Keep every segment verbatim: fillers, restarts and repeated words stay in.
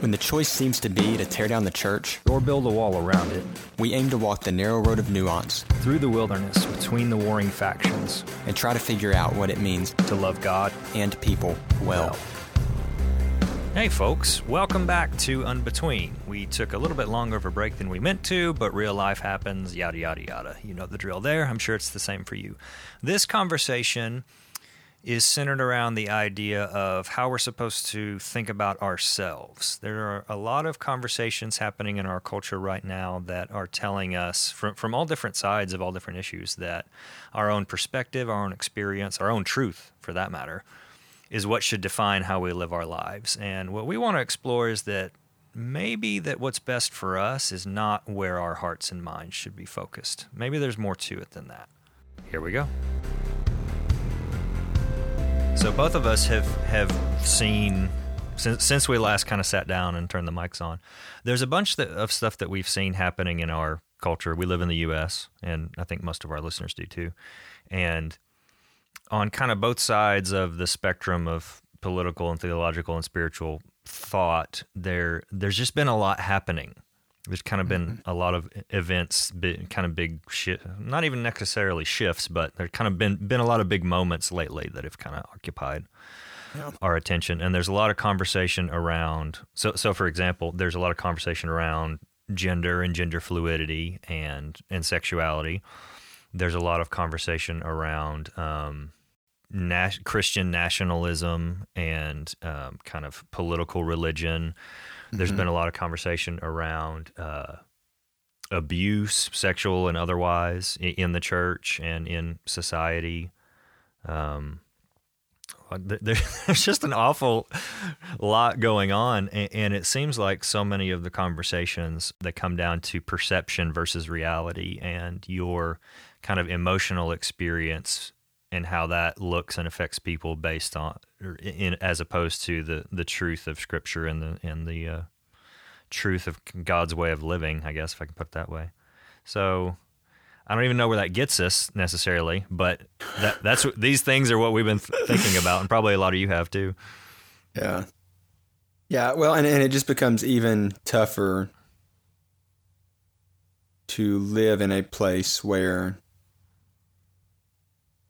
When the choice seems to be to tear down the church or build a wall around it, we aim to walk the narrow road of nuance through the wilderness between the warring factions and try to figure out what it means to love God and people well. Hey folks, welcome back to Unbetween. We took a little bit longer of a break than we meant to, but real life happens, yada, yada, yada. You know the drill there. I'm sure it's the same for you. This conversation is centered around the idea of how we're supposed to think about ourselves. There are a lot of conversations happening in our culture right now that are telling us from, from all different sides of all different issues that our own perspective, our own experience, our own truth, for that matter, is what should define how we live our lives. And what we want to explore is that maybe that what's best for us is not where our hearts and minds should be focused. Maybe there's more to it than that. Here we go. So both of us have, have seen, since, since we last kind of sat down and turned the mics on, there's a bunch that, of stuff that we've seen happening in our culture. We live in the U S, and I think most of our listeners do too. And on kind of both sides of the spectrum of political and theological and spiritual thought, there there's just been a lot happening. There's kind of been a lot of events, kind of big shifts, not even necessarily shifts, but there's kind of been, been a lot of big moments lately that have kind of occupied yeah. our attention. And there's a lot of conversation around, so, so for example, there's a lot of conversation around gender and gender fluidity and, and sexuality. There's a lot of conversation around um, nas- Christian nationalism and um, kind of political religion. There's mm-hmm. been a lot of conversation around uh, abuse, sexual and otherwise, in, in the church and in society. Um, there's just an awful lot going on, and it seems like so many of the conversations that come down to perception versus reality and your kind of emotional experience and how that looks and affects people based on, or in, as opposed to the, the truth of Scripture and the and the uh, truth of God's way of living, I guess, if I can put it that way. So I don't even know where that gets us necessarily, but that, that's these things are what we've been th- thinking about, and probably a lot of you have too. Yeah, yeah. Well, and, and it just becomes even tougher to live in a place where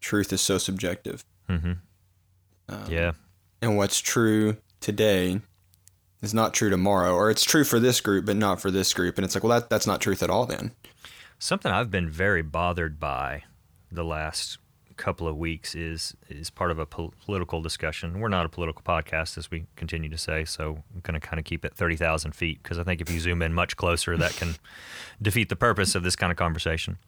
truth is so subjective. Mm-hmm. Um, yeah. And what's true today is not true tomorrow, or it's true for this group, but not for this group. And it's like, well, that that's not truth at all then. Something I've been very bothered by the last couple of weeks is is part of a pol- political discussion. We're not a political podcast, as we continue to say, so I'm going to kind of keep it thirty thousand feet, because I think if you zoom in much closer, that can defeat the purpose of this kind of conversation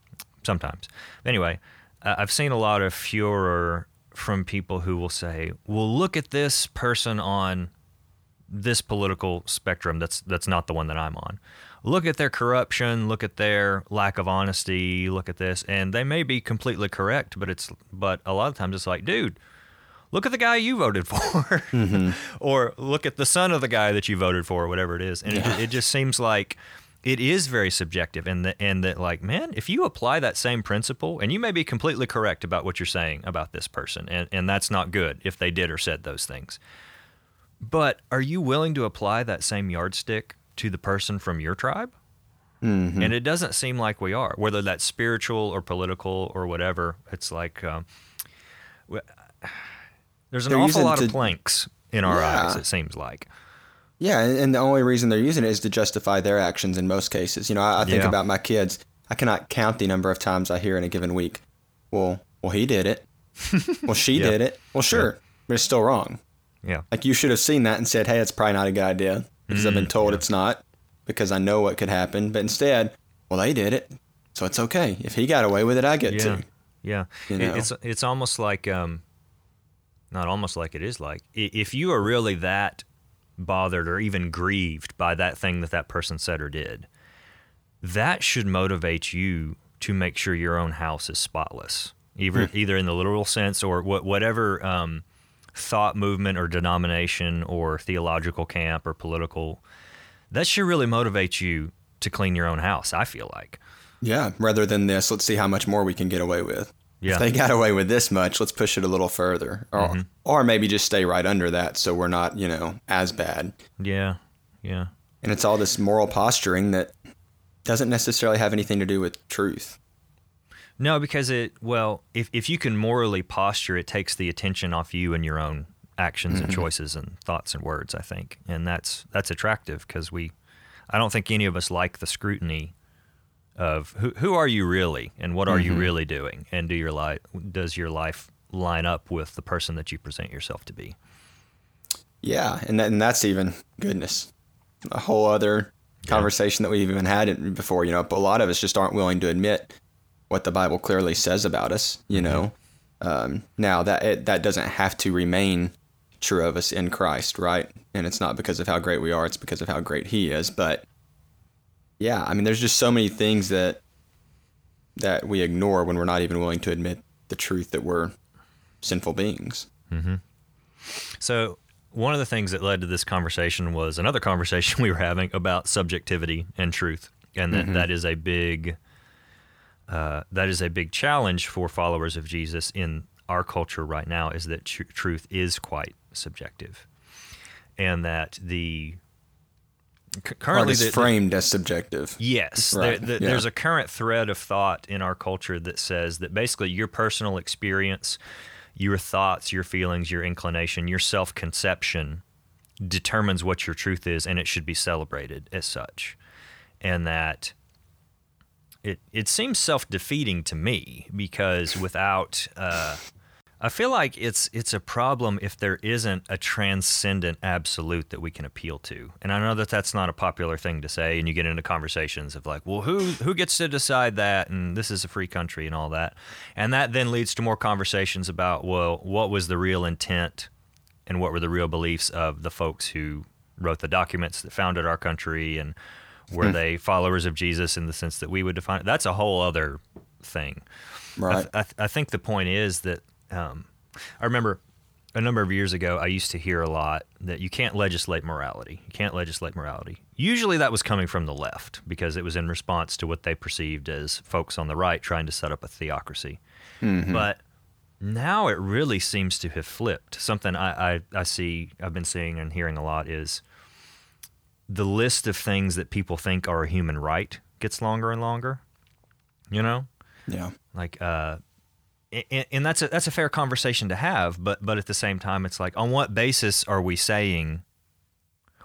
sometimes. Anyway, uh, I've seen a lot of furor from people who will say, well, look at this person on this political spectrum that's that's not the one that I'm on. Look at their corruption, look at their lack of honesty, look at this, and they may be completely correct, but it's but a lot of times it's like, dude, look at the guy you voted for, mm-hmm. or look at the son of the guy that you voted for, or whatever it is, and yeah. it, it just seems like it is very subjective, and that and that like, man, if you apply that same principle, and you may be completely correct about what you're saying about this person, and, and that's not good if they did or said those things. But are you willing to apply that same yardstick to the person from your tribe? Mm-hmm. And it doesn't seem like we are, whether that's spiritual or political or whatever. It's like um, there's an they're awful lot to, of planks in our yeah. eyes, it seems like. Yeah, and the only reason they're using it is to justify their actions in most cases. You know, I, I think yeah. about my kids. I cannot count the number of times I hear in a given week, well, well, he did it. Well, she yeah. did it. Well, sure, yeah. but it's still wrong. Yeah, like you should have seen that and said, hey, it's probably not a good idea because mm, I've been told yeah. it's not, because I know what could happen. But instead, well, they did it, so it's okay. If he got away with it, I get yeah. to. Yeah, you know? It's it's almost like, um, not almost like it is like, if you are really that bothered or even grieved by that thing that that person said or did, that should motivate you to make sure your own house is spotless, either, mm. either in the literal sense or what, whatever um, thought movement or denomination or theological camp or political, that should really motivate you to clean your own house, I feel like. Yeah, rather than this, let's see how much more we can get away with. Yeah. If they got away with this much, let's push it a little further. Or, mm-hmm. or maybe just stay right under that so we're not, you know, as bad. Yeah. Yeah. And it's all this moral posturing that doesn't necessarily have anything to do with truth. No, because it, well, if if you can morally posture, it takes the attention off you and your own actions mm-hmm. and choices and thoughts and words, I think. And that's that's attractive because we, I don't think any of us like the scrutiny of who who are you really and what are mm-hmm. you really doing, and do your life does your life line up with the person that you present yourself to be? Yeah, and that, and that's even goodness, a whole other yeah. conversation that we've even had before. You know, but a lot of us just aren't willing to admit what the Bible clearly says about us. You know, um, now that it, that doesn't have to remain true of us in Christ, right? And it's not because of how great we are; it's because of how great He is, but. Yeah, I mean, there's just so many things that that we ignore when we're not even willing to admit the truth that we're sinful beings. Mm-hmm. So one of the things that led to this conversation was another conversation we were having about subjectivity and truth, and that, mm-hmm. that is a big uh, that is a big challenge for followers of Jesus in our culture right now. Is that tr- truth is quite subjective, and that the currently it's framed as subjective. Yes. Right. There, the, yeah. There's a current thread of thought in our culture that says that basically your personal experience, your thoughts, your feelings, your inclination, your self-conception determines what your truth is, and it should be celebrated as such. And that it it seems self-defeating to me because without... Uh, I feel like it's it's a problem if there isn't a transcendent absolute that we can appeal to. And I know that that's not a popular thing to say, and you get into conversations of like, well, who who gets to decide that, and this is a free country and all that. And that then leads to more conversations about, well, what was the real intent and what were the real beliefs of the folks who wrote the documents that founded our country, and were hmm. they followers of Jesus in the sense that we would define it? That's a whole other thing. Right. I, th- I, th- I think the point is that Um, I remember a number of years ago, I used to hear a lot that you can't legislate morality. You can't legislate morality. Usually that was coming from the left because it was in response to what they perceived as folks on the right trying to set up a theocracy. Mm-hmm. But now it really seems to have flipped. Something I, I, I see, I've been seeing and hearing a lot is the list of things that people think are a human right gets longer and longer, you know? Yeah. Like, uh, And that's a, that's a fair conversation to have, but but at the same time, it's like, on what basis are we saying,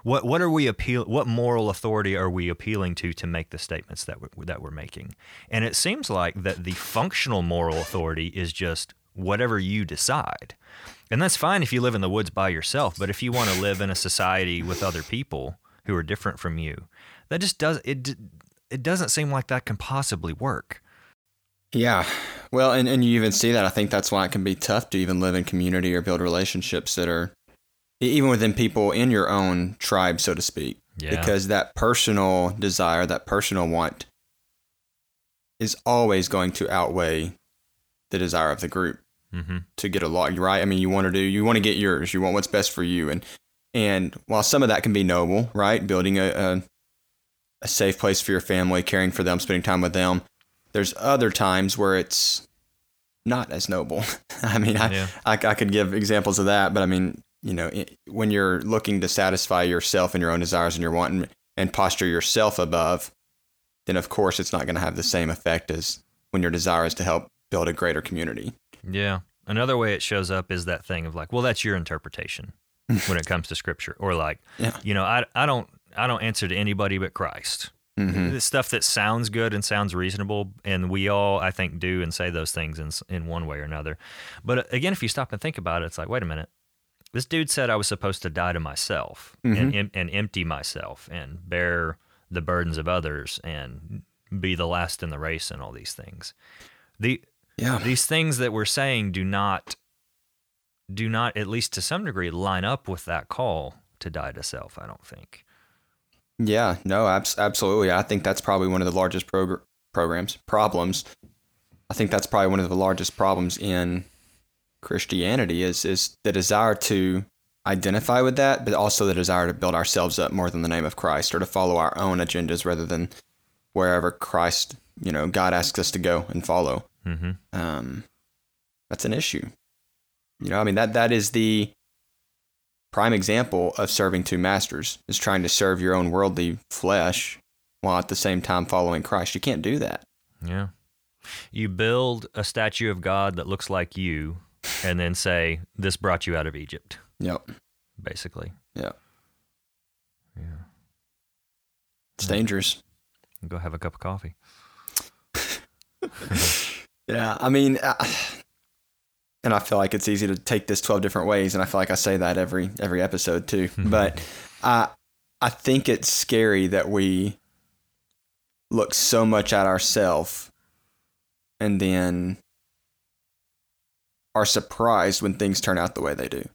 what what are we appeal, what moral authority are we appealing to to make the statements that we're, that we're making? And it seems like that the functional moral authority is just whatever you decide, and that's fine if you live in the woods by yourself. But if you want to live in a society with other people who are different from you, that just does it. It doesn't seem like that can possibly work. Yeah. Well, and, and you even see that. I think that's why it can be tough to even live in community or build relationships that are even within people in your own tribe, so to speak, yeah. because that personal desire, that personal want is always going to outweigh the desire of the group mm-hmm. to get along. Right. I mean, you want to do, you want to get yours, you want what's best for you. And, and while some of that can be noble, right? Building a, a, a safe place for your family, caring for them, spending time with them. There's other times where it's not as noble. I mean, I, yeah. I I could give examples of that, but I mean, you know, it, when you're looking to satisfy yourself and your own desires and your want and, and posture yourself above, then of course it's not going to have the same effect as when your desire is to help build a greater community. Yeah. Another way it shows up is that thing of like, well, that's your interpretation when it comes to Scripture, or like, yeah. you know, I I don't I don't answer to anybody but Christ. Mm-hmm. The stuff that sounds good and sounds reasonable, and we all, I think, do and say those things in in one way or another. But again, if you stop and think about it, it's like, wait a minute. This dude said I was supposed to die to myself mm-hmm. and, and empty myself and bear the burdens of others and be the last in the race and all these things. The yeah. These things that we're saying do not, do not, at least to some degree, line up with that call to die to self, I don't think. Yeah, no, abs- absolutely. I think that's probably one of the largest progr- programs, problems. I think that's probably one of the largest problems in Christianity is is the desire to identify with that, but also the desire to build ourselves up more than the name of Christ, or to follow our own agendas rather than wherever Christ, you know, God asks us to go and follow. Mm-hmm. Um, that's an issue. You know, I mean, that that is the prime example of serving two masters, is trying to serve your own worldly flesh while at the same time following Christ. You can't do that. Yeah. You build a statue of God that looks like you and then say, this brought you out of Egypt. Yep. Basically. Yeah. Yeah. It's yeah. dangerous. Go have a cup of coffee. Yeah, I mean, I, and I feel like it's easy to take this twelve different ways, and I feel like I say that every every episode too. But I I think it's scary that we look so much at ourselves and then are surprised when things turn out the way they do.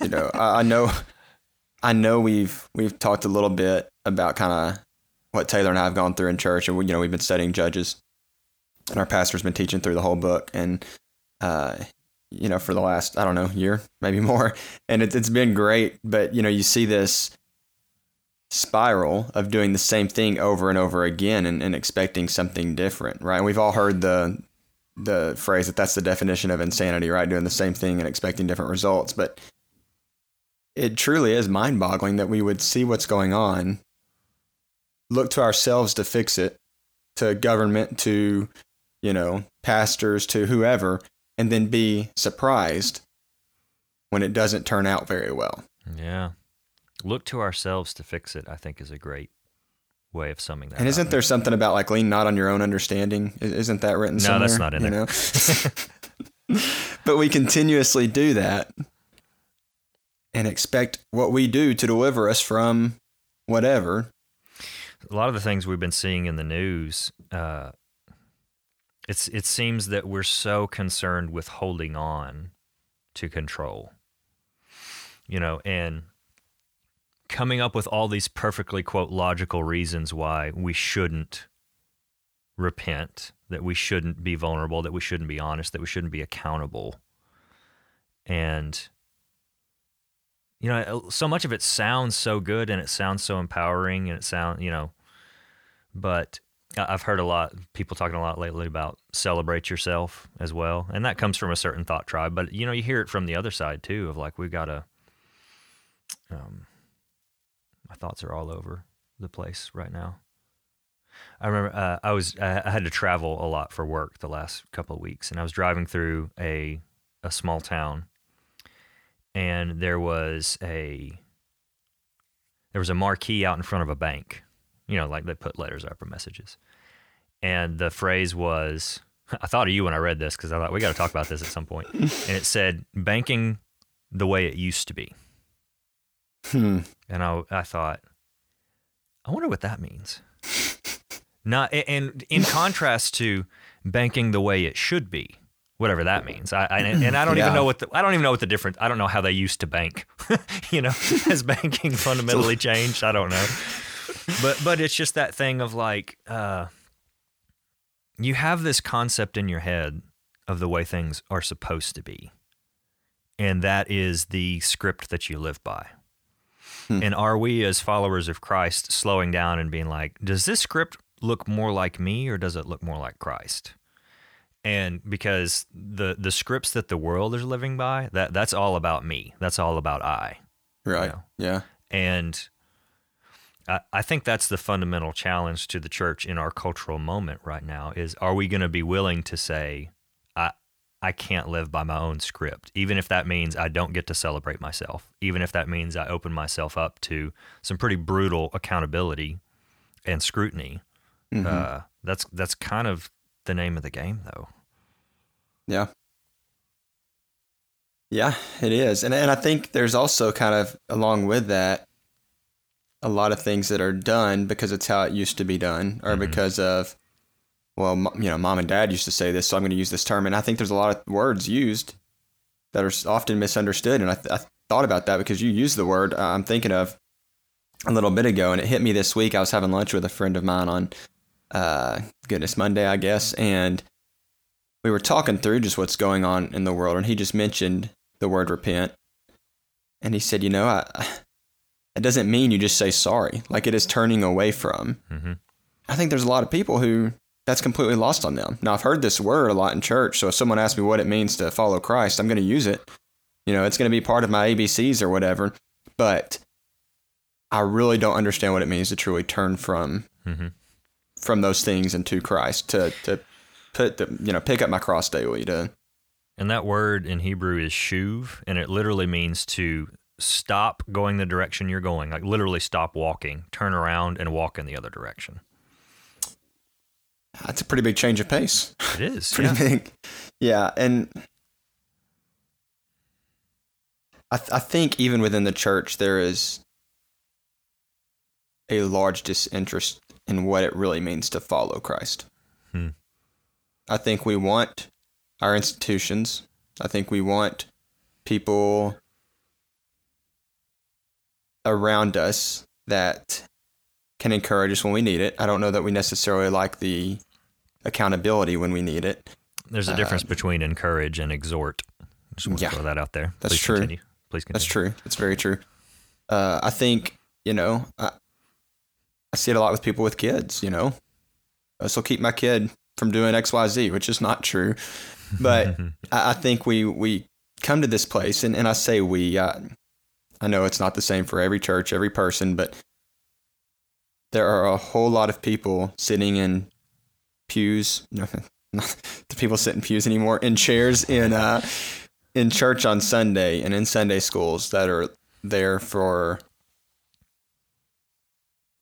You know, I, I know, I know we've we've talked a little bit about kind of what Taylor and I have gone through in church, and we, you know, we've been studying Judges. And our pastor's been teaching through the whole book, and uh, you know, for the last I don't know year, maybe more, and it's it's been great. But you know, you see this spiral of doing the same thing over and over again, and, and expecting something different, right? And we've all heard the the phrase that that's the definition of insanity, right? Doing the same thing and expecting different results. But it truly is mind-boggling that we would see what's going on, look to ourselves to fix it, to government, to you know, pastors, to whoever, and then be surprised when it doesn't turn out very well. Yeah. Look to ourselves to fix it, I think, is a great way of summing that up. And isn't there something about, like, lean not on your own understanding? Isn't that written somewhere? No, that's not in there. But we continuously do that and expect what we do to deliver us from whatever. A lot of the things we've been seeing in the news, uh, It's it seems that we're so concerned with holding on to control, you know, and coming up with all these perfectly, quote, logical reasons why we shouldn't repent, that we shouldn't be vulnerable, that we shouldn't be honest, that we shouldn't be accountable. And, you know, so much of it sounds so good and it sounds so empowering and it sounds, you know, but I've heard a lot, people talking a lot lately about celebrate yourself as well. And that comes from a certain thought tribe, but you know, you hear it from the other side too, of like, we've got to, um, my thoughts are all over the place right now. I remember uh, I was, I had to travel a lot for work the last couple of weeks, and I was driving through a, a small town, and there was a, there was a marquee out in front of a bank. You know, like they put letters up or messages. And the phrase was, I thought of you when I read this because I thought, we got to talk about this at some point. And it said, banking the way it used to be. Hmm. And I, I thought, I wonder what that means. Not, and in contrast to banking the way it should be, whatever that means. I, I and I don't yeah. even know what the, I don't even know what the difference, I don't know how they used to bank. You know, has banking fundamentally changed? I don't know. But but it's just that thing of like, uh, you have this concept in your head of the way things are supposed to be. And that is the script that you live by. Hmm. And are we as followers of Christ slowing down and being like, does this script look more like me or does it look more like Christ? And because the, the scripts that the world is living by, that that's all about me. That's all about I. Right. You know? Yeah. And I think that's the fundamental challenge to the church in our cultural moment right now is, are we going to be willing to say, I I can't live by my own script, even if that means I don't get to celebrate myself, even if that means I open myself up to some pretty brutal accountability and scrutiny. Mm-hmm. Uh, that's that's kind of the name of the game, though. Yeah. Yeah, it is. And and I think there's also kind of, along with that, a lot of things that are done because it's how it used to be done, or mm-hmm. because of, well, you know, mom and dad used to say this, so I'm going to use this term. And I think there's a lot of words used that are often misunderstood. And I, th- I thought about that because you used the word I'm thinking of a little bit ago, and it hit me this week. I was having lunch with a friend of mine on, uh, goodness, Monday, I guess. And we were talking through just what's going on in the world. And he just mentioned the word repent. And he said, you know, I, I it doesn't mean you just say sorry. Like, it is turning away from. Mm-hmm. I think there's a lot of people who that's completely lost on them. Now, I've heard this word a lot in church, so if someone asks me what it means to follow Christ, I'm going to use it. You know, it's going to be part of my A B Cs or whatever, but I really don't understand what it means to truly turn from mm-hmm. from those things into Christ, to to put the, you know, pick up my cross daily. To and that word in Hebrew is shuv, and it literally means to stop going the direction you're going, like literally stop walking, turn around and walk in the other direction. That's a pretty big change of pace. It is. pretty yeah. big. Yeah, and I, th- I think even within the church, there is a large disinterest in what it really means to follow Christ. Hmm. I think we want our institutions. I think we want people around us that can encourage us when we need it. I don't know that we necessarily like the accountability when we need it. There's a difference uh, between encourage and exhort. Just want to yeah, throw that out there. That's Please true. Continue. Please continue. That's true. That's very true. Uh, I think, you know, I, I see it a lot with people with kids, you know. This will keep my kid from doing X, Y, Z, which is not true. But I, I think we we come to this place, and, and I say we. I, I know it's not the same for every church, every person, but there are a whole lot of people sitting in pews. No, not the people sit in pews anymore, in chairs in uh, in church on Sunday and in Sunday schools that are there for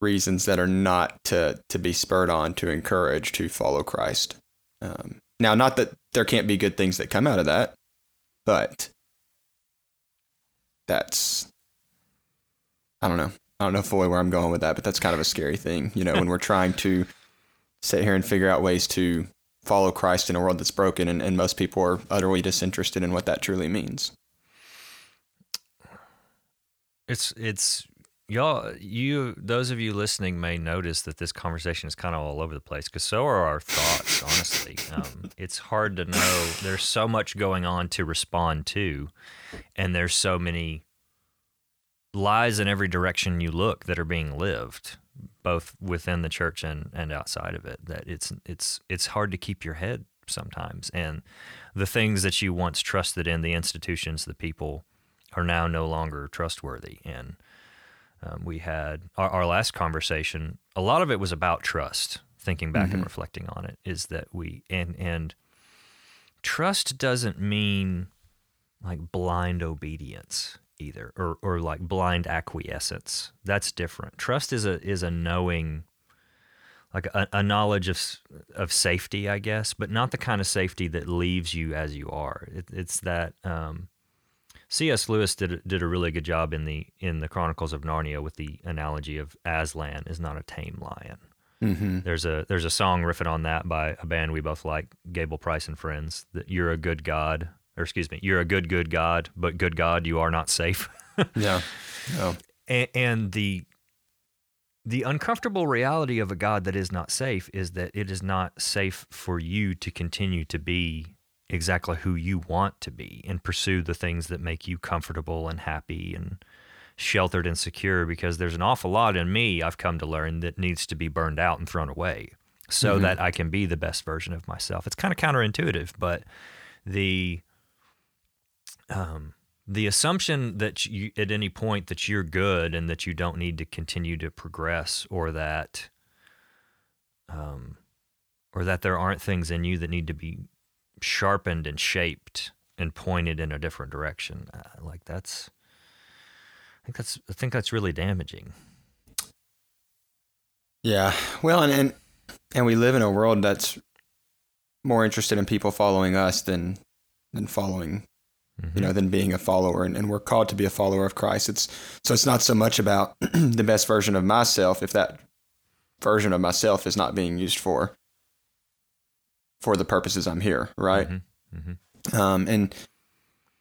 reasons that are not to, to be spurred on, to encourage, to follow Christ. Um, now, not that there can't be good things that come out of that, but that's, I don't know. I don't know fully where I'm going with that, but that's kind of a scary thing, you know, when we're trying to sit here and figure out ways to follow Christ in a world that's broken, and, and most people are utterly disinterested in what that truly means. It's, it's, Y'all, you, those of you listening may notice that this conversation is kind of all over the place, because so are our thoughts, honestly. Um, it's hard to know. There's so much going on to respond to, and there's so many lies in every direction you look that are being lived, both within the church and, and outside of it, that it's it's it's hard to keep your head sometimes. And the things that you once trusted in, the institutions, the people, are now no longer trustworthy. And Um, we had our, our last conversation, a lot of it was about trust, thinking back mm-hmm. and reflecting on it, is that we, and and trust doesn't mean like blind obedience either, or, or like blind acquiescence. That's different. Trust is a is a knowing, like a, a knowledge of of safety, I guess, but not the kind of safety that leaves you as you are. It, it's that... Um, C S. Lewis did did a really good job in the in the Chronicles of Narnia with the analogy of Aslan is not a tame lion. Mm-hmm. There's a there's a song riffing on that by a band we both like, Gable Price and Friends. That you're a good God, or excuse me, you're a good good God, but good God, you are not safe. yeah, yeah. And, and the the uncomfortable reality of a God that is not safe is that it is not safe for you to continue to be exactly who you want to be and pursue the things that make you comfortable and happy and sheltered and secure, because there's an awful lot in me, I've come to learn, that needs to be burned out and thrown away so mm-hmm. that I can be the best version of myself. It's kind of counterintuitive, but the um, the assumption that you, at any point that you're good and that you don't need to continue to progress, or that um, or that there aren't things in you that need to be sharpened and shaped and pointed in a different direction. Uh, like that's, I think that's, I think that's really damaging. Yeah. Well, and, and, and we live in a world that's more interested in people following us than, than following, mm-hmm. you know, than being a follower. And, and we're called to be a follower of Christ. It's, so it's not so much about the best version of myself, if that version of myself is not being used for for the purposes I'm here, right? Mm-hmm, mm-hmm. Um, and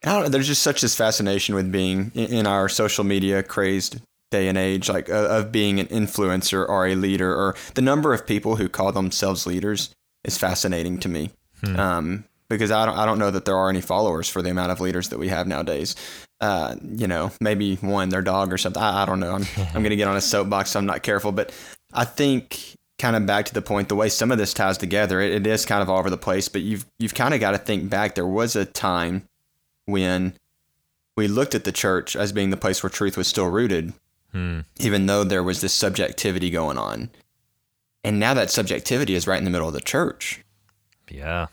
I don't know, there's just such this fascination with being in, in our social media crazed day and age, like uh, of being an influencer or a leader, or the number of people who call themselves leaders is fascinating to me. Hmm. Um, because I don't, I don't know that there are any followers for the amount of leaders that we have nowadays. Uh, you know, maybe one, their dog or something. I, I don't know. I'm, I'm going to get on a soapbox, so I'm not careful, but I think, kind of back to the point, the way some of this ties together, it, it is kind of all over the place, but you've, you've kind of got to think back. There was a time when we looked at the church as being the place where truth was still rooted, hmm. even though there was this subjectivity going on. And now that subjectivity is right in the middle of the church. Yeah.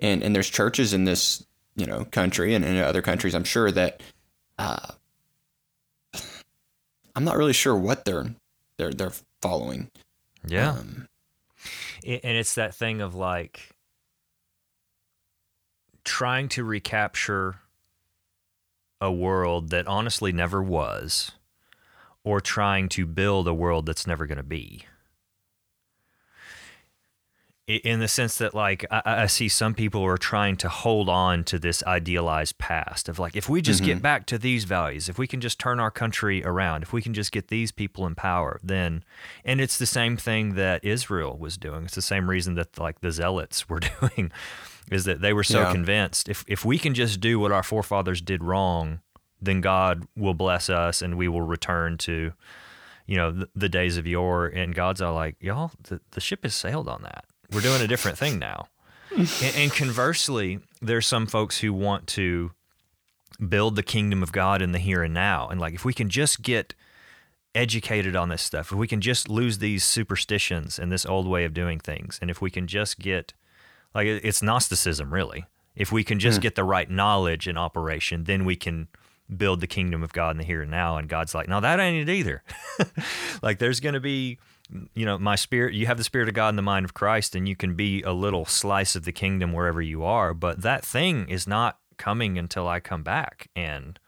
And and there's churches in this, you know, country and in other countries, I'm sure, that uh, I'm not really sure what they're they're they're following. Yeah. Um, and it's that thing of like trying to recapture a world that honestly never was, or trying to build a world that's never going to be. In the sense that, like, I, I see some people are trying to hold on to this idealized past of, like, if we just mm-hmm. get back to these values, if we can just turn our country around, if we can just get these people in power, then... And it's the same thing that Israel was doing. It's the same reason that, like, the Zealots were doing, is that they were so yeah. convinced. If if we can just do what our forefathers did wrong, then God will bless us and we will return to, you know, the, the days of yore. And God's all like, y'all, the, the ship has sailed on that. We're doing a different thing now. And, and conversely, there's some folks who want to build the kingdom of God in the here and now. And like, if we can just get educated on this stuff, if we can just lose these superstitions and this old way of doing things, and if we can just get, like, it's Gnosticism, really. If we can just mm. get the right knowledge in operation, then we can build the kingdom of God in the here and now. And God's like, no, that ain't it either. Like, there's going to be... You know, my spirit, you have the Spirit of God in the mind of Christ, and you can be a little slice of the kingdom wherever you are, but that thing is not coming until I come back. And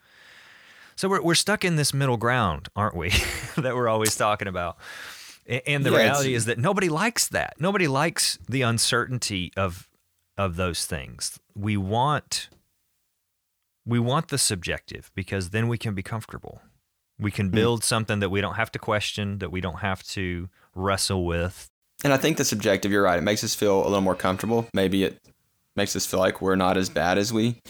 so we're we're stuck in this middle ground, aren't we? That we're always talking about. And the yeah, reality is that nobody likes that. Nobody likes the uncertainty of of those things. We want we want the subjective, because then we can be comfortable. We can build something that we don't have to question, that we don't have to wrestle with. And I think the subjective, you're right, it makes us feel a little more comfortable. Maybe it makes us feel like we're not as bad as we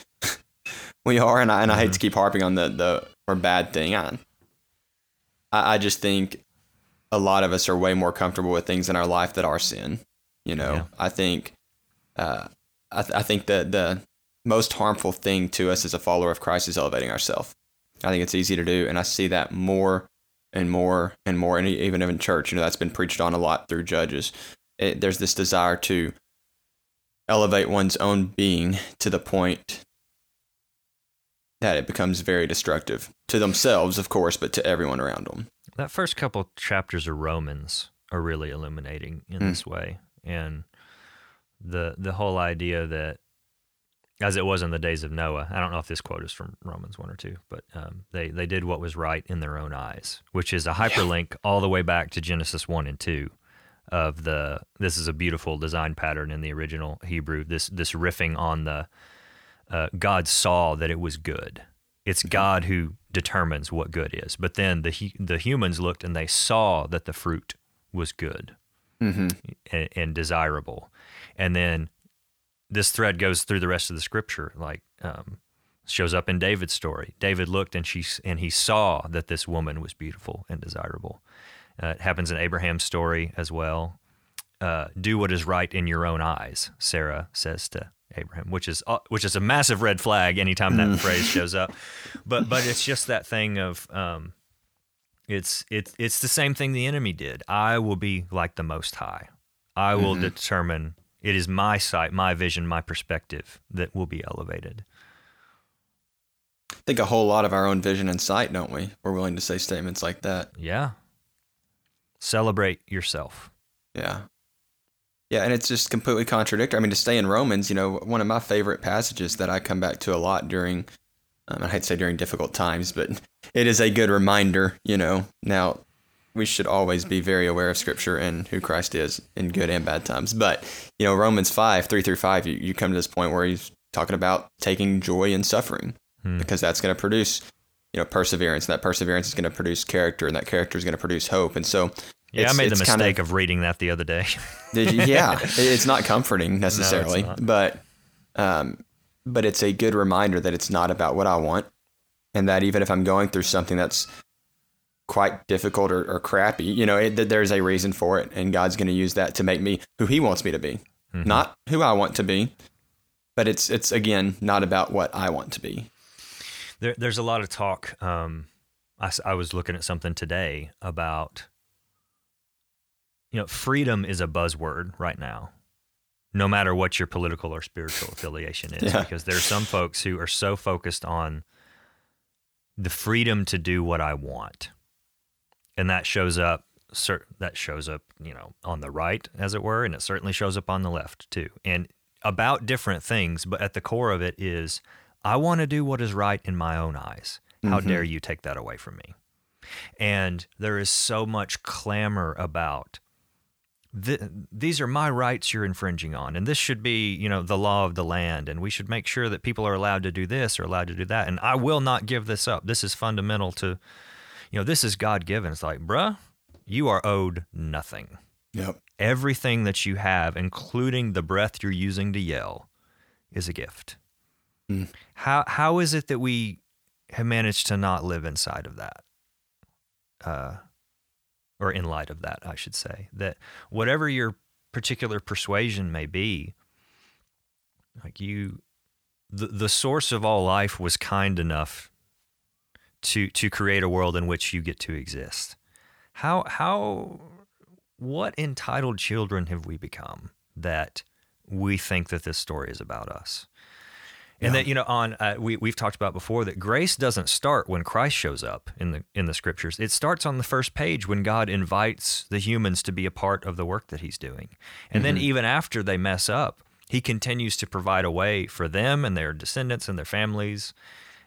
we are. And I and I mm-hmm. hate to keep harping on the, the or bad thing. I, I just think a lot of us are way more comfortable with things in our life that are sin. You know, yeah. I think uh, I, th- I think that the most harmful thing to us as a follower of Christ is elevating ourselves. I think it's easy to do, and I see that more and more and more, and even in church, you know, that's been preached on a lot through Judges. It, there's this desire to elevate one's own being to the point that it becomes very destructive to themselves, of course, but to everyone around them. That first couple chapters of Romans are really illuminating in mm. this way, and the the whole idea that, as it was in the days of Noah. I don't know if this quote is from Romans one or two, but um, they, they did what was right in their own eyes, which is a hyperlink all the way back to Genesis one and two of the, this is a beautiful design pattern in the original Hebrew, this this riffing on the, uh, God saw that it was good. It's God who determines what good is. But then the the humans looked and they saw that the fruit was good mm-hmm. and, and desirable. And then this thread goes through the rest of the scripture, like um, shows up in David's story. David looked and she and he saw that this woman was beautiful and desirable. Uh, it happens in Abraham's story as well. Uh, Do what is right in your own eyes, Sarah says to Abraham, which is uh, which is a massive red flag anytime that phrase shows up. But but it's just that thing of um, it's it's it's the same thing the enemy did. I will be like the Most High. I will mm-hmm. determine. It is my sight, my vision, my perspective that will be elevated. I think a whole lot of our own vision and sight, don't we? We're willing to say statements like that. Yeah. Celebrate yourself. Yeah. Yeah, and it's just completely contradictory. I mean, to stay in Romans, you know, one of my favorite passages that I come back to a lot during, um, I hate to say during difficult times, but it is a good reminder, you know. Now, we should always be very aware of Scripture and who Christ is in good and bad times. But, you know, Romans five, three through five, you, you come to this point where he's talking about taking joy in suffering hmm. because that's going to produce, you know, perseverance. And that perseverance is going to produce character, and that character is going to produce hope. And so... Yeah, I made the mistake kind of, of reading that the other day. Did you? Yeah, it's not comforting necessarily, no, but um, but it's a good reminder that it's not about what I want, and that even if I'm going through something that's quite difficult or, or crappy, you know, it, there's a reason for it, and God's going to use that to make me who he wants me to be, mm-hmm. not who I want to be, but it's, it's again, not about what I want to be. There, there's a lot of talk. Um, I, I was looking at something today about, you know, freedom is a buzzword right now, no matter what your political or spiritual affiliation is, yeah. because there are some folks who are so focused on the freedom to do what I want. And that shows up, that shows up, you know, on the right, as it were, and it certainly shows up on the left too. And about different things, but at the core of it is, I want to do what is right in my own eyes. How mm-hmm. dare you take that away from me? And there is so much clamor about, th- these are my rights you're infringing on, and this should be, you know, the law of the land, and we should make sure that people are allowed to do this or allowed to do that, and I will not give this up. This is fundamental to, you know, this is God-given. It's like, bruh, you are owed nothing. Yep. Everything that you have, including the breath you're using to yell, is a gift. Mm. How how is it that we have managed to not live inside of that? Uh, or in light of that, I should say, that whatever your particular persuasion may be, like you, the, the source of all life was kind enough to to create a world in which you get to exist. How how what entitled children have we become that we think that this story is about us? And that, you know, on uh, we we've talked about before that grace doesn't start when Christ shows up in the in the scriptures. It starts on the first page when God invites the humans to be a part of the work that he's doing. And mm-hmm. then even after they mess up, he continues to provide a way for them and their descendants and their families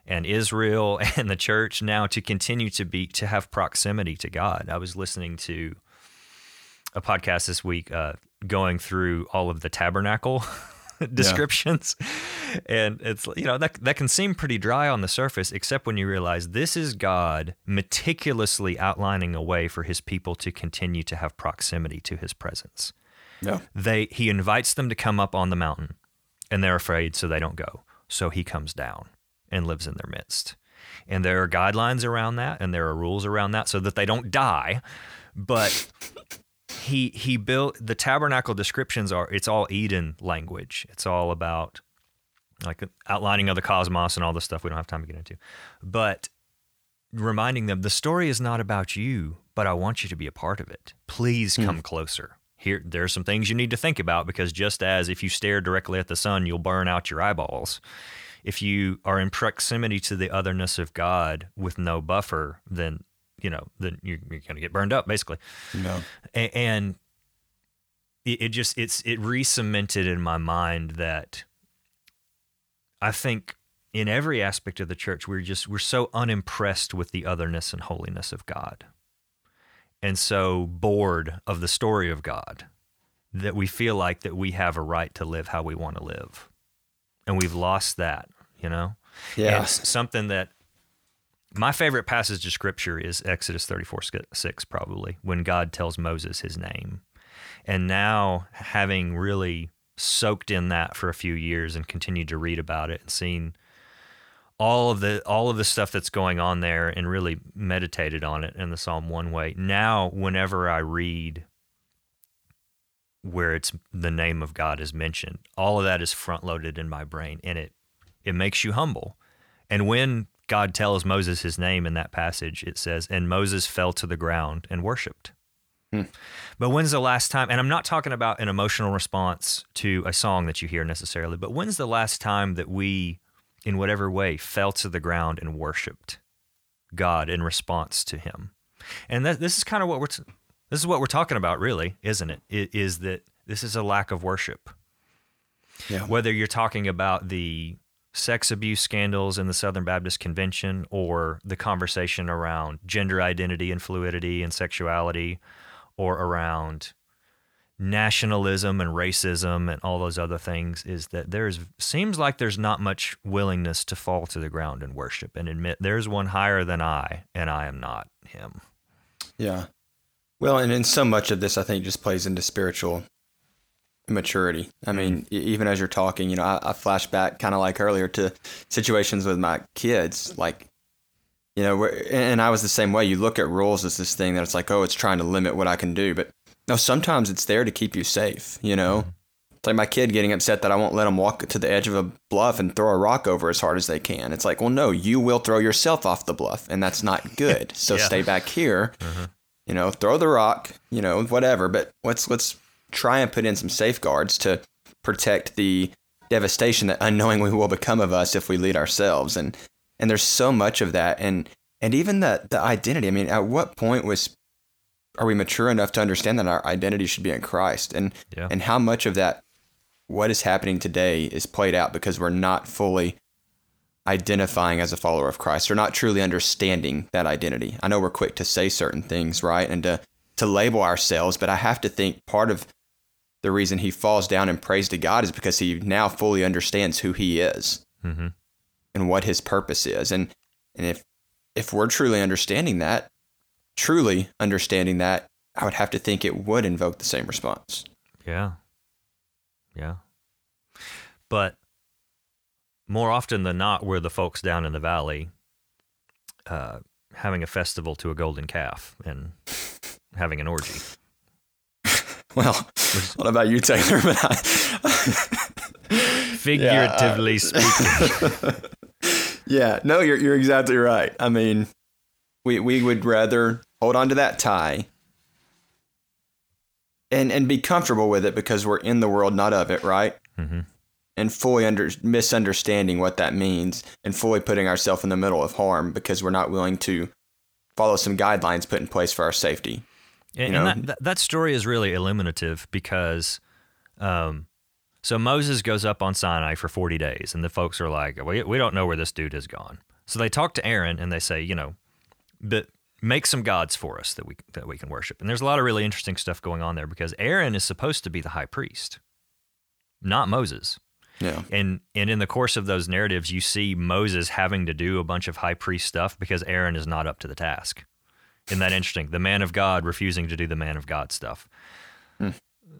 and Israel and the church now to continue to be to have proximity to God. I was listening to a podcast this week uh, going through all of the tabernacle descriptions. Yeah. And it's, you know, that that can seem pretty dry on the surface, except when you realize this is God meticulously outlining a way for his people to continue to have proximity to his presence. Yeah. They he invites them to come up on the mountain, and they're afraid, so they don't go. So he comes down and lives in their midst. And there are guidelines around that, and there are rules around that so that they don't die. But He he built the tabernacle descriptions are it's all Eden language. It's all about like outlining of the cosmos and all this stuff we don't have time to get into. But reminding them the story is not about you, but I want you to be a part of it. Please come mm. closer. Here there are some things you need to think about, because just as if you stare directly at the sun, you'll burn out your eyeballs. If you are in proximity to the otherness of God with no buffer, then you know, then you're, you're going to get burned up, basically. No. A- and it, it just, it's, it re-cemented in my mind that I think in every aspect of the church, we're just, we're so unimpressed with the otherness and holiness of God. And so bored of the story of God that we feel like that we have a right to live how we want to live. And we've lost that, you know? Yeah. And something that, my favorite passage of scripture is Exodus thirty-four six, probably, when God tells Moses his name. And now, having really soaked in that for a few years and continued to read about it and seen all of the all of the stuff that's going on there and really meditated on it in the Psalm one way, now whenever I read where it's the name of God is mentioned, all of that is front-loaded in my brain, and it it makes you humble. And when God tells Moses his name in that passage, it says, and Moses fell to the ground and worshiped. Hmm. But when's the last time, and I'm not talking about an emotional response to a song that you hear necessarily, but when's the last time that we, in whatever way, fell to the ground and worshiped God in response to him? And that, this is kind of what we're, t- this is what we're talking about really, isn't it? It is that this is a lack of worship. Yeah. Whether you're talking about the sex abuse scandals in the Southern Baptist Convention, or the conversation around gender identity and fluidity and sexuality, or around nationalism and racism and all those other things, is that there is seems like there's not much willingness to fall to the ground and worship and admit there's one higher than I, and I am not him. Yeah. Well, and in so much of this, I think just plays into spiritual maturity. I mean, even as you're talking, you know, I, I flash back kind of like earlier to situations with my kids, like, you know, we're, and I was the same way. You look at rules as this thing that it's like, oh, it's trying to limit what I can do. But no, sometimes it's there to keep you safe, you know, It's like my kid getting upset that I won't let him walk to the edge of a bluff and throw a rock over as hard as they can. It's like, well, no, you will throw yourself off the bluff, and that's not good. So yeah. Stay back here, mm-hmm. you know, throw the rock, you know, whatever. But let's let's try and put in some safeguards to protect the devastation that unknowingly will become of us if we lead ourselves. And and there's so much of that. And and even the, the identity. I mean, at what point was are we mature enough to understand that our identity should be in Christ? And yeah. and how much of that, what is happening today, is played out because we're not fully identifying as a follower of Christ. We're not truly understanding that identity. I know we're quick to say certain things, right? And to, to label ourselves, but I have to think part of the reason he falls down and prays to God is because he now fully understands who he is mm-hmm. and what his purpose is. And and if if we're truly understanding that, truly understanding that, I would have to think it would invoke the same response. Yeah. Yeah. But more often than not, we're the folks down in the valley uh, having a festival to a golden calf and having an orgy. Well, what about you, Taylor? But I, figuratively yeah, uh, speaking. Yeah. No, you're you're exactly right. I mean, we we would rather hold on to that tie And and be comfortable with it because we're in the world, not of it, right? Mm-hmm. And fully under, misunderstanding what that means and fully putting ourselves in the middle of harm because we're not willing to follow some guidelines put in place for our safety. And, you know? and that, that story is really illuminative because um, so Moses goes up on Sinai for forty days and the folks are like, we, we don't know where this dude has gone. So they talk to Aaron and they say, you know, but make some gods for us that we that we can worship. And there's a lot of really interesting stuff going on there because Aaron is supposed to be the high priest, not Moses. Yeah. And and in the course of those narratives, you see Moses having to do a bunch of high priest stuff because Aaron is not up to the task. Isn't that interesting? The man of God refusing to do the man of God stuff. Hmm.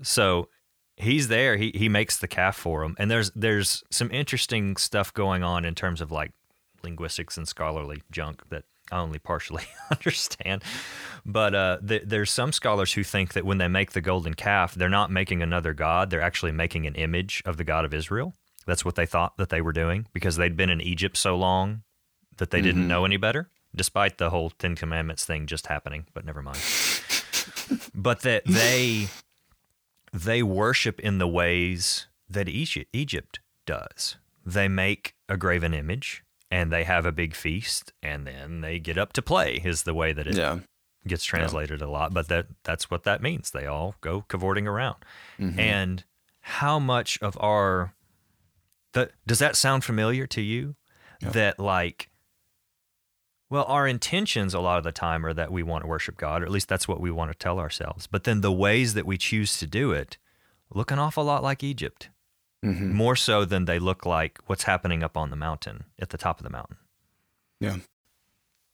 So he's there. He he makes the calf for him. And there's there's some interesting stuff going on in terms of like linguistics and scholarly junk that I only partially understand, but uh, th- there's some scholars who think that when they make the golden calf, they're not making another god, they're actually making an image of the God of Israel. That's what they thought that they were doing because they'd been in Egypt so long that they mm-hmm. didn't know any better, despite the whole Ten Commandments thing just happening, but never mind. But that they they worship in the ways that Egypt, Egypt does. They make a graven image, and they have a big feast, and then they get up to play is the way that it yeah. gets translated yeah. a lot. But that that's what that means. They all go cavorting around. Mm-hmm. And how much of our... The, does that sound familiar to you? Yeah. That like, well, our intentions a lot of the time are that we want to worship God, or at least that's what we want to tell ourselves. But then the ways that we choose to do it look an awful lot like Egypt. Mm-hmm. More so than they look like what's happening up on the mountain, at the top of the mountain. Yeah.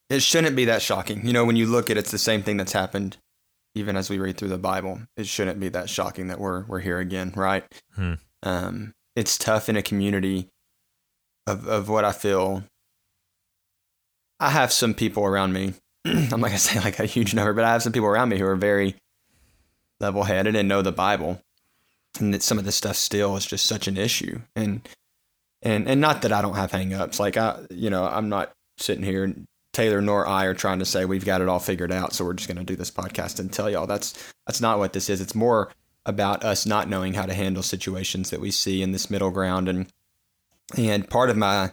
It shouldn't be that shocking. You know, when you look at it, it's the same thing that's happened even as we read through the Bible. It shouldn't be that shocking that we're we're here again, right? Hmm. Um, it's tough in a community of, of what I feel. I have some people around me. I'm not going to say like a huge number, but I have some people around me who are very level-headed and know the Bible. And that some of this stuff still is just such an issue. And and and not that I don't have hang-ups. Like, I, you know, I'm not sitting here, and Taylor nor I are trying to say we've got it all figured out, so we're just going to do this podcast and tell y'all. That's that's not what this is. It's more about us not knowing how to handle situations that we see in this middle ground. And and part of my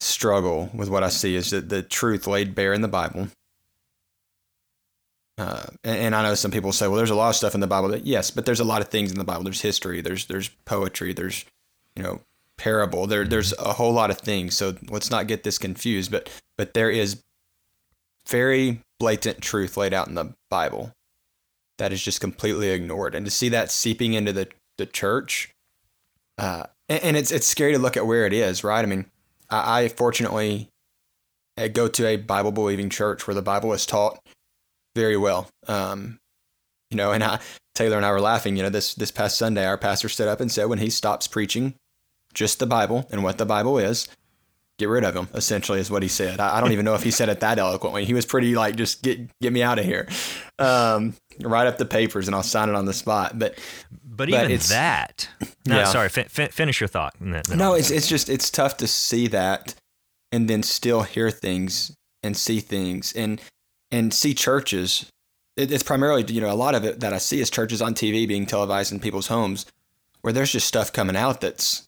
struggle with what I see is that the truth laid bare in the Bible. Uh, and, and I know some people say, well, there's a lot of stuff in the Bible. That, yes, but there's a lot of things in the Bible. There's history. There's there's poetry. There's, you know, parable. There There's a whole lot of things. So let's not get this confused. But but there is very blatant truth laid out in the Bible that is just completely ignored. And to see that seeping into the, the church, uh, and, and it's it's scary to look at where it is, right? I mean, I, I fortunately I go to a Bible-believing church where the Bible is taught very well. Um, you know, and I, Taylor and I were laughing, you know, this, this past Sunday, our pastor stood up and said, when he stops preaching just the Bible and what the Bible is, get rid of him, essentially is what he said. I, I don't even know if he said it that eloquently. He was pretty like, just get, get me out of here. Um, write up the papers and I'll sign it on the spot. But but even but it's, that. No, yeah. sorry. Fin- fin- finish your thought. No, no it's it's just it's tough to see that and then still hear things and see things and and see churches. It, it's primarily, you know, a lot of it that I see is churches on T V being televised in people's homes, where there's just stuff coming out that's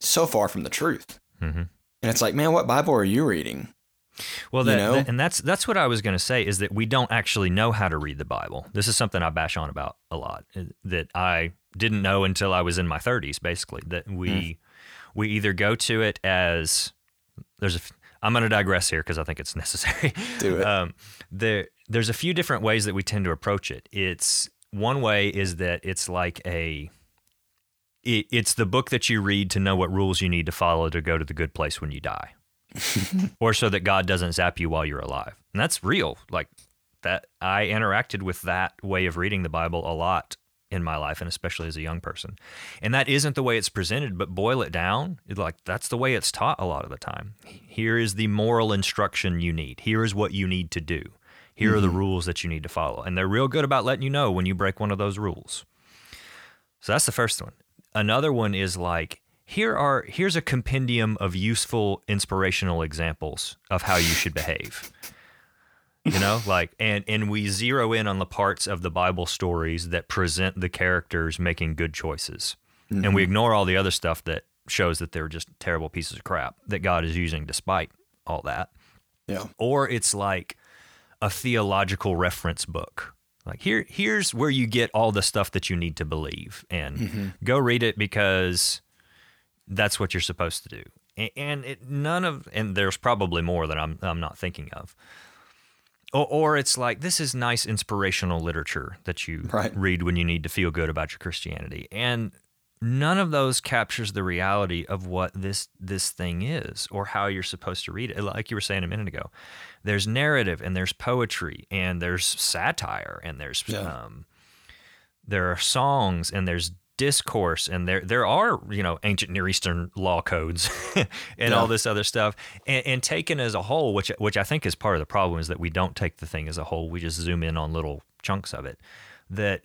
so far from the truth. Mm-hmm. And it's like, man, what Bible are you reading? Well, that, you know? that, and that's that's what I was going to say, is that we don't actually know how to read the Bible. This is something I bash on about a lot, that I didn't know until I was in my thirties, basically, that we mm. we either go to it as there's a I'm going to digress here because I think it's necessary. Do it. Um, there, there's a few different ways that we tend to approach it. It's one way is that it's like a it, it's the book that you read to know what rules you need to follow to go to the good place when you die. Or so that God doesn't zap you while you're alive. And that's real. Like that, I interacted with that way of reading the Bible a lot in my life, and especially as a young person. And that isn't the way it's presented, but boil it down, it's like that's the way it's taught a lot of the time. Here is the moral instruction you need. Here is what you need to do. Here mm-hmm. are the rules that you need to follow. And they're real good about letting you know when you break one of those rules. So that's the first one. Another one is like, Here are here's a compendium of useful inspirational examples of how you should behave. You know, like and and we zero in on the parts of the Bible stories that present the characters making good choices. Mm-hmm. And we ignore all the other stuff that shows that they're just terrible pieces of crap that God is using despite all that. Yeah. Or it's like a theological reference book. Like here here's where you get all the stuff that you need to believe, and mm-hmm. go read it because that's what you're supposed to do. And, and it, none of, and there's probably more that I'm I'm not thinking of. Or, or it's like, this is nice inspirational literature that you right. read when you need to feel good about your Christianity. And none of those captures the reality of what this this thing is or how you're supposed to read it. Like you were saying a minute ago, there's narrative and there's poetry and there's satire and there's yeah. um, there are songs and there's discourse, and there there are, you know, ancient Near Eastern law codes and yeah. all this other stuff, and, and taken as a whole, which which I think is part of the problem, is that we don't take the thing as a whole. We just zoom in on little chunks of it, that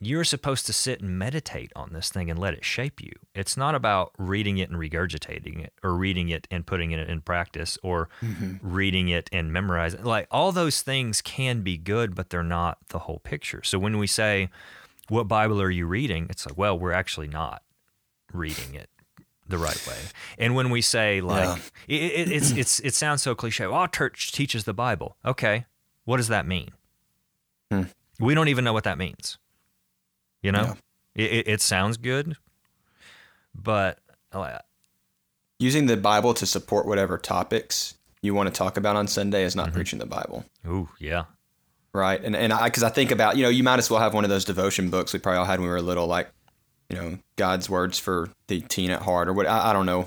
you're supposed to sit and meditate on this thing and let it shape you. It's not about reading it and regurgitating it, or reading it and putting it in practice, or mm-hmm. reading it and memorizing. Like, all those things can be good, but they're not the whole picture. So when we say, what Bible are you reading? It's like, well, we're actually not reading it the right way. And when we say, like, yeah. it, it, it's it's it sounds so cliche. Well, our church teaches the Bible. Okay, what does that mean? Hmm. We don't even know what that means. You know, yeah. it, it, it sounds good, but uh, using the Bible to support whatever topics you want to talk about on Sunday is not mm-hmm. preaching the Bible. Ooh, yeah. Right. And and I, because I think about, you know, you might as well have one of those devotion books we probably all had when we were little, like, you know, God's Words for the Teen at Heart, or what, I, I don't know.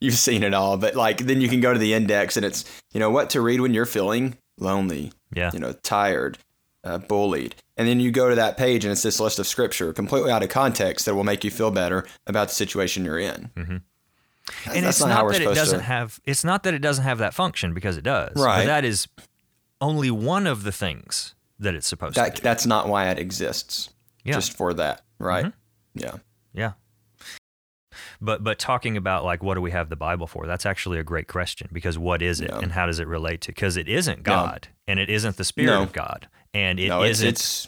You've seen it all. But like, then you can go to the index and it's, you know, what to read when you're feeling lonely, yeah, you know, tired, uh, bullied. And then you go to that page and it's this list of scripture completely out of context that will make you feel better about the situation you're in. Mm-hmm. That's, and it's not, not that it doesn't to... have, it's not that it doesn't have that function, because it does. Right. But that is only one of the things that it's supposed that, to do. That's not why it exists, yeah. just for that, right? Mm-hmm. Yeah. Yeah. But but talking about, like, what do we have the Bible for, that's actually a great question, because what is it no. and how does it relate to? Because it isn't God, no. and it isn't the Spirit no. of God, and it no, isn't, it's,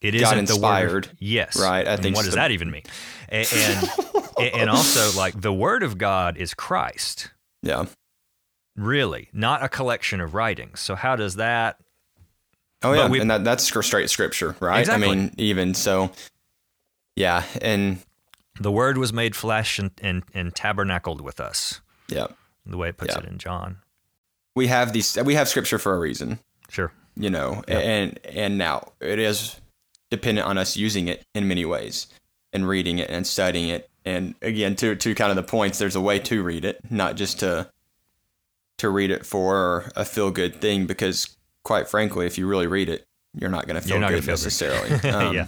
it isn't God-inspired, the Word. Yes. Right. I and think what so. does that even mean? And, and, and also, like, the Word of God is Christ. Yeah. Really, not a collection of writings. So how does that? Oh yeah, and that, that's straight scripture, right? Exactly. I mean, even so, yeah. And the Word was made flesh and and, and tabernacled with us. Yeah, the way it puts yeah. it in John. We have these. We have scripture for a reason. Sure, you know, yeah. and and now it is dependent on us using it in many ways, and reading it and studying it. And again, to to kind of the points, there's a way to read it, not just to. to read it for a feel-good thing, because quite frankly, if you really read it, you're not going to feel good necessarily. Good. um, yeah.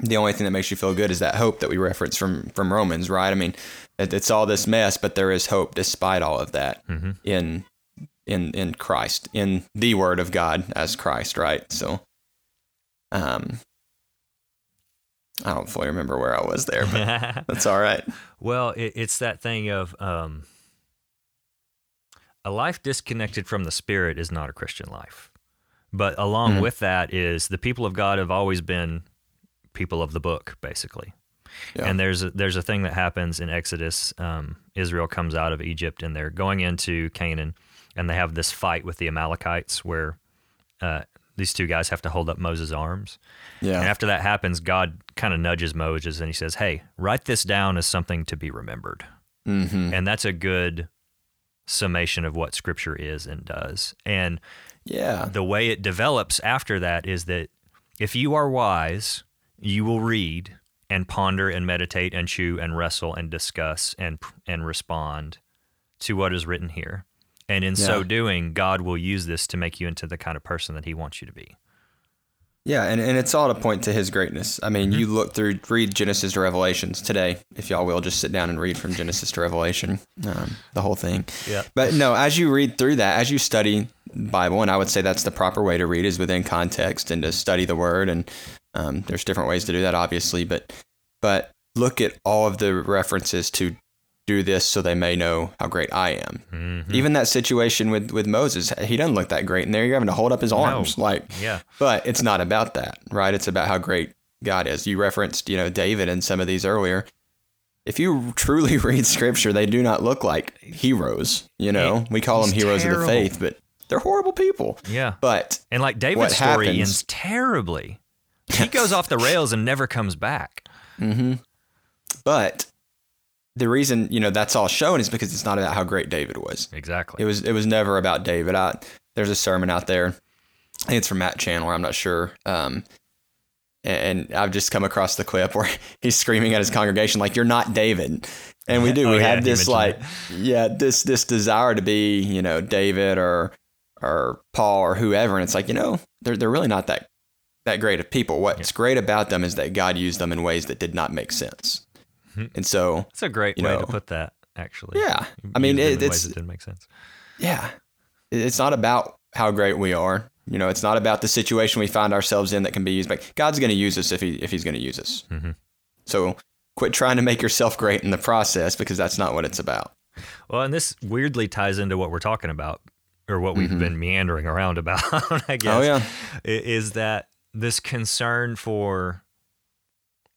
The only thing that makes you feel good is that hope that we reference from, from Romans, right? I mean, it, it's all this mess, but there is hope despite all of that mm-hmm. in in in Christ, in the Word of God as Christ, right? So Um, I don't fully remember where I was there, but that's all right. Well, it, it's that thing of um, a life disconnected from the Spirit is not a Christian life. But along mm-hmm. with that is the people of God have always been people of the book, basically. Yeah. And there's a, there's a thing that happens in Exodus. Um, Israel comes out of Egypt, and they're going into Canaan, and they have this fight with the Amalekites where uh, these two guys have to hold up Moses' arms. Yeah. And after that happens, God kind of nudges Moses, and he says, hey, write this down as something to be remembered. Mm-hmm. And that's a good summation of what Scripture is and does. And yeah. the way it develops after that is that if you are wise, you will read and ponder and meditate and chew and wrestle and discuss and and respond to what is written here. And in yeah. so doing, God will use this to make you into the kind of person that he wants you to be. Yeah, and, and it's all to point to his greatness. I mean, mm-hmm. you look through, read Genesis to Revelations today, if y'all will, just sit down and read from Genesis to Revelation, um, the whole thing. Yeah. But no, as you read through that, as you study the Bible, and I would say that's the proper way to read is within context and to study the Word, and um, there's different ways to do that, obviously, but but look at all of the references to do this so they may know how great I am. Mm-hmm. Even that situation with, with Moses, he doesn't look that great in there. You're having to hold up his arms. No. Like, yeah. But it's not about that, right? It's about how great God is. You referenced, you know, David and some of these earlier. If you truly read Scripture, they do not look like heroes, you know? It, we call them heroes terrible. of the faith, but they're horrible people. Yeah. But and like David's story happens, ends terribly. He goes off the rails and never comes back. Mm-hmm. But the reason, you know, that's all shown is because it's not about how great David was. Exactly. It was it was never about David. I, there's a sermon out there. I think it's from Matt Chandler. I'm not sure. Um, and, and I've just come across the clip where he's screaming at his congregation, like, you're not David. And we do. oh, we yeah, have this, like, that. yeah, this this desire to be, you know, David or or Paul or whoever. And it's like, you know, they're they're really not that, that great of people. What's yeah. great about them is that God used them in ways that did not make sense. And so it's a great way know, to put that, actually. Yeah. I mean, it, it's, it didn't make sense. Yeah. It's not about how great we are. You know, it's not about the situation we find ourselves in that can be used. But God's going to use us if he, if he's going to use us. Mm-hmm. So quit trying to make yourself great in the process, because that's not what it's about. Well, and this weirdly ties into what we're talking about, or what we've mm-hmm. been meandering around about, I guess. Oh, yeah. Is that this concern for...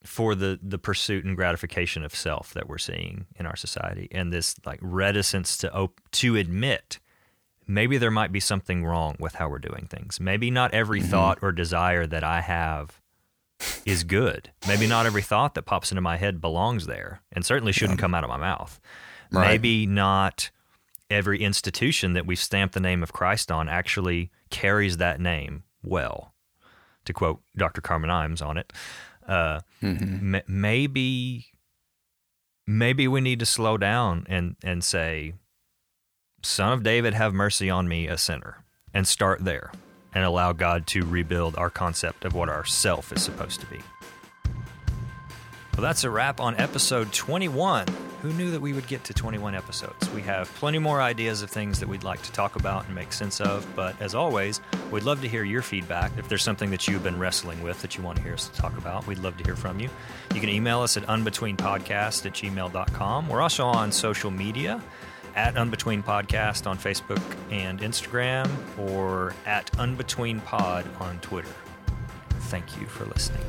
for the, the pursuit and gratification of self that we're seeing in our society, and this like reticence to op- to admit maybe there might be something wrong with how we're doing things. Maybe not every mm-hmm. thought or desire that I have is good. Maybe not every thought that pops into my head belongs there, and certainly shouldn't yeah. come out of my mouth. Right. Maybe not every institution that we've stamped the name of Christ on actually carries that name well, to quote Doctor Carmen Iams on it. Uh, mm-hmm. m- maybe, maybe we need to slow down and, and say, Son of David, have mercy on me, a sinner, and start there and allow God to rebuild our concept of what our self is supposed to be. Well, that's a wrap on episode twenty-one. Who knew that we would get to twenty-one episodes? We have plenty more ideas of things that we'd like to talk about and make sense of, but as always, we'd love to hear your feedback. If there's something that you've been wrestling with that you want to hear us talk about, we'd love to hear from you. You can email us at unbetweenpodcast at gmail dot com. We're also on social media, at Unbetween Podcast on Facebook and Instagram, or at Unbetween Pod on Twitter. Thank you for listening.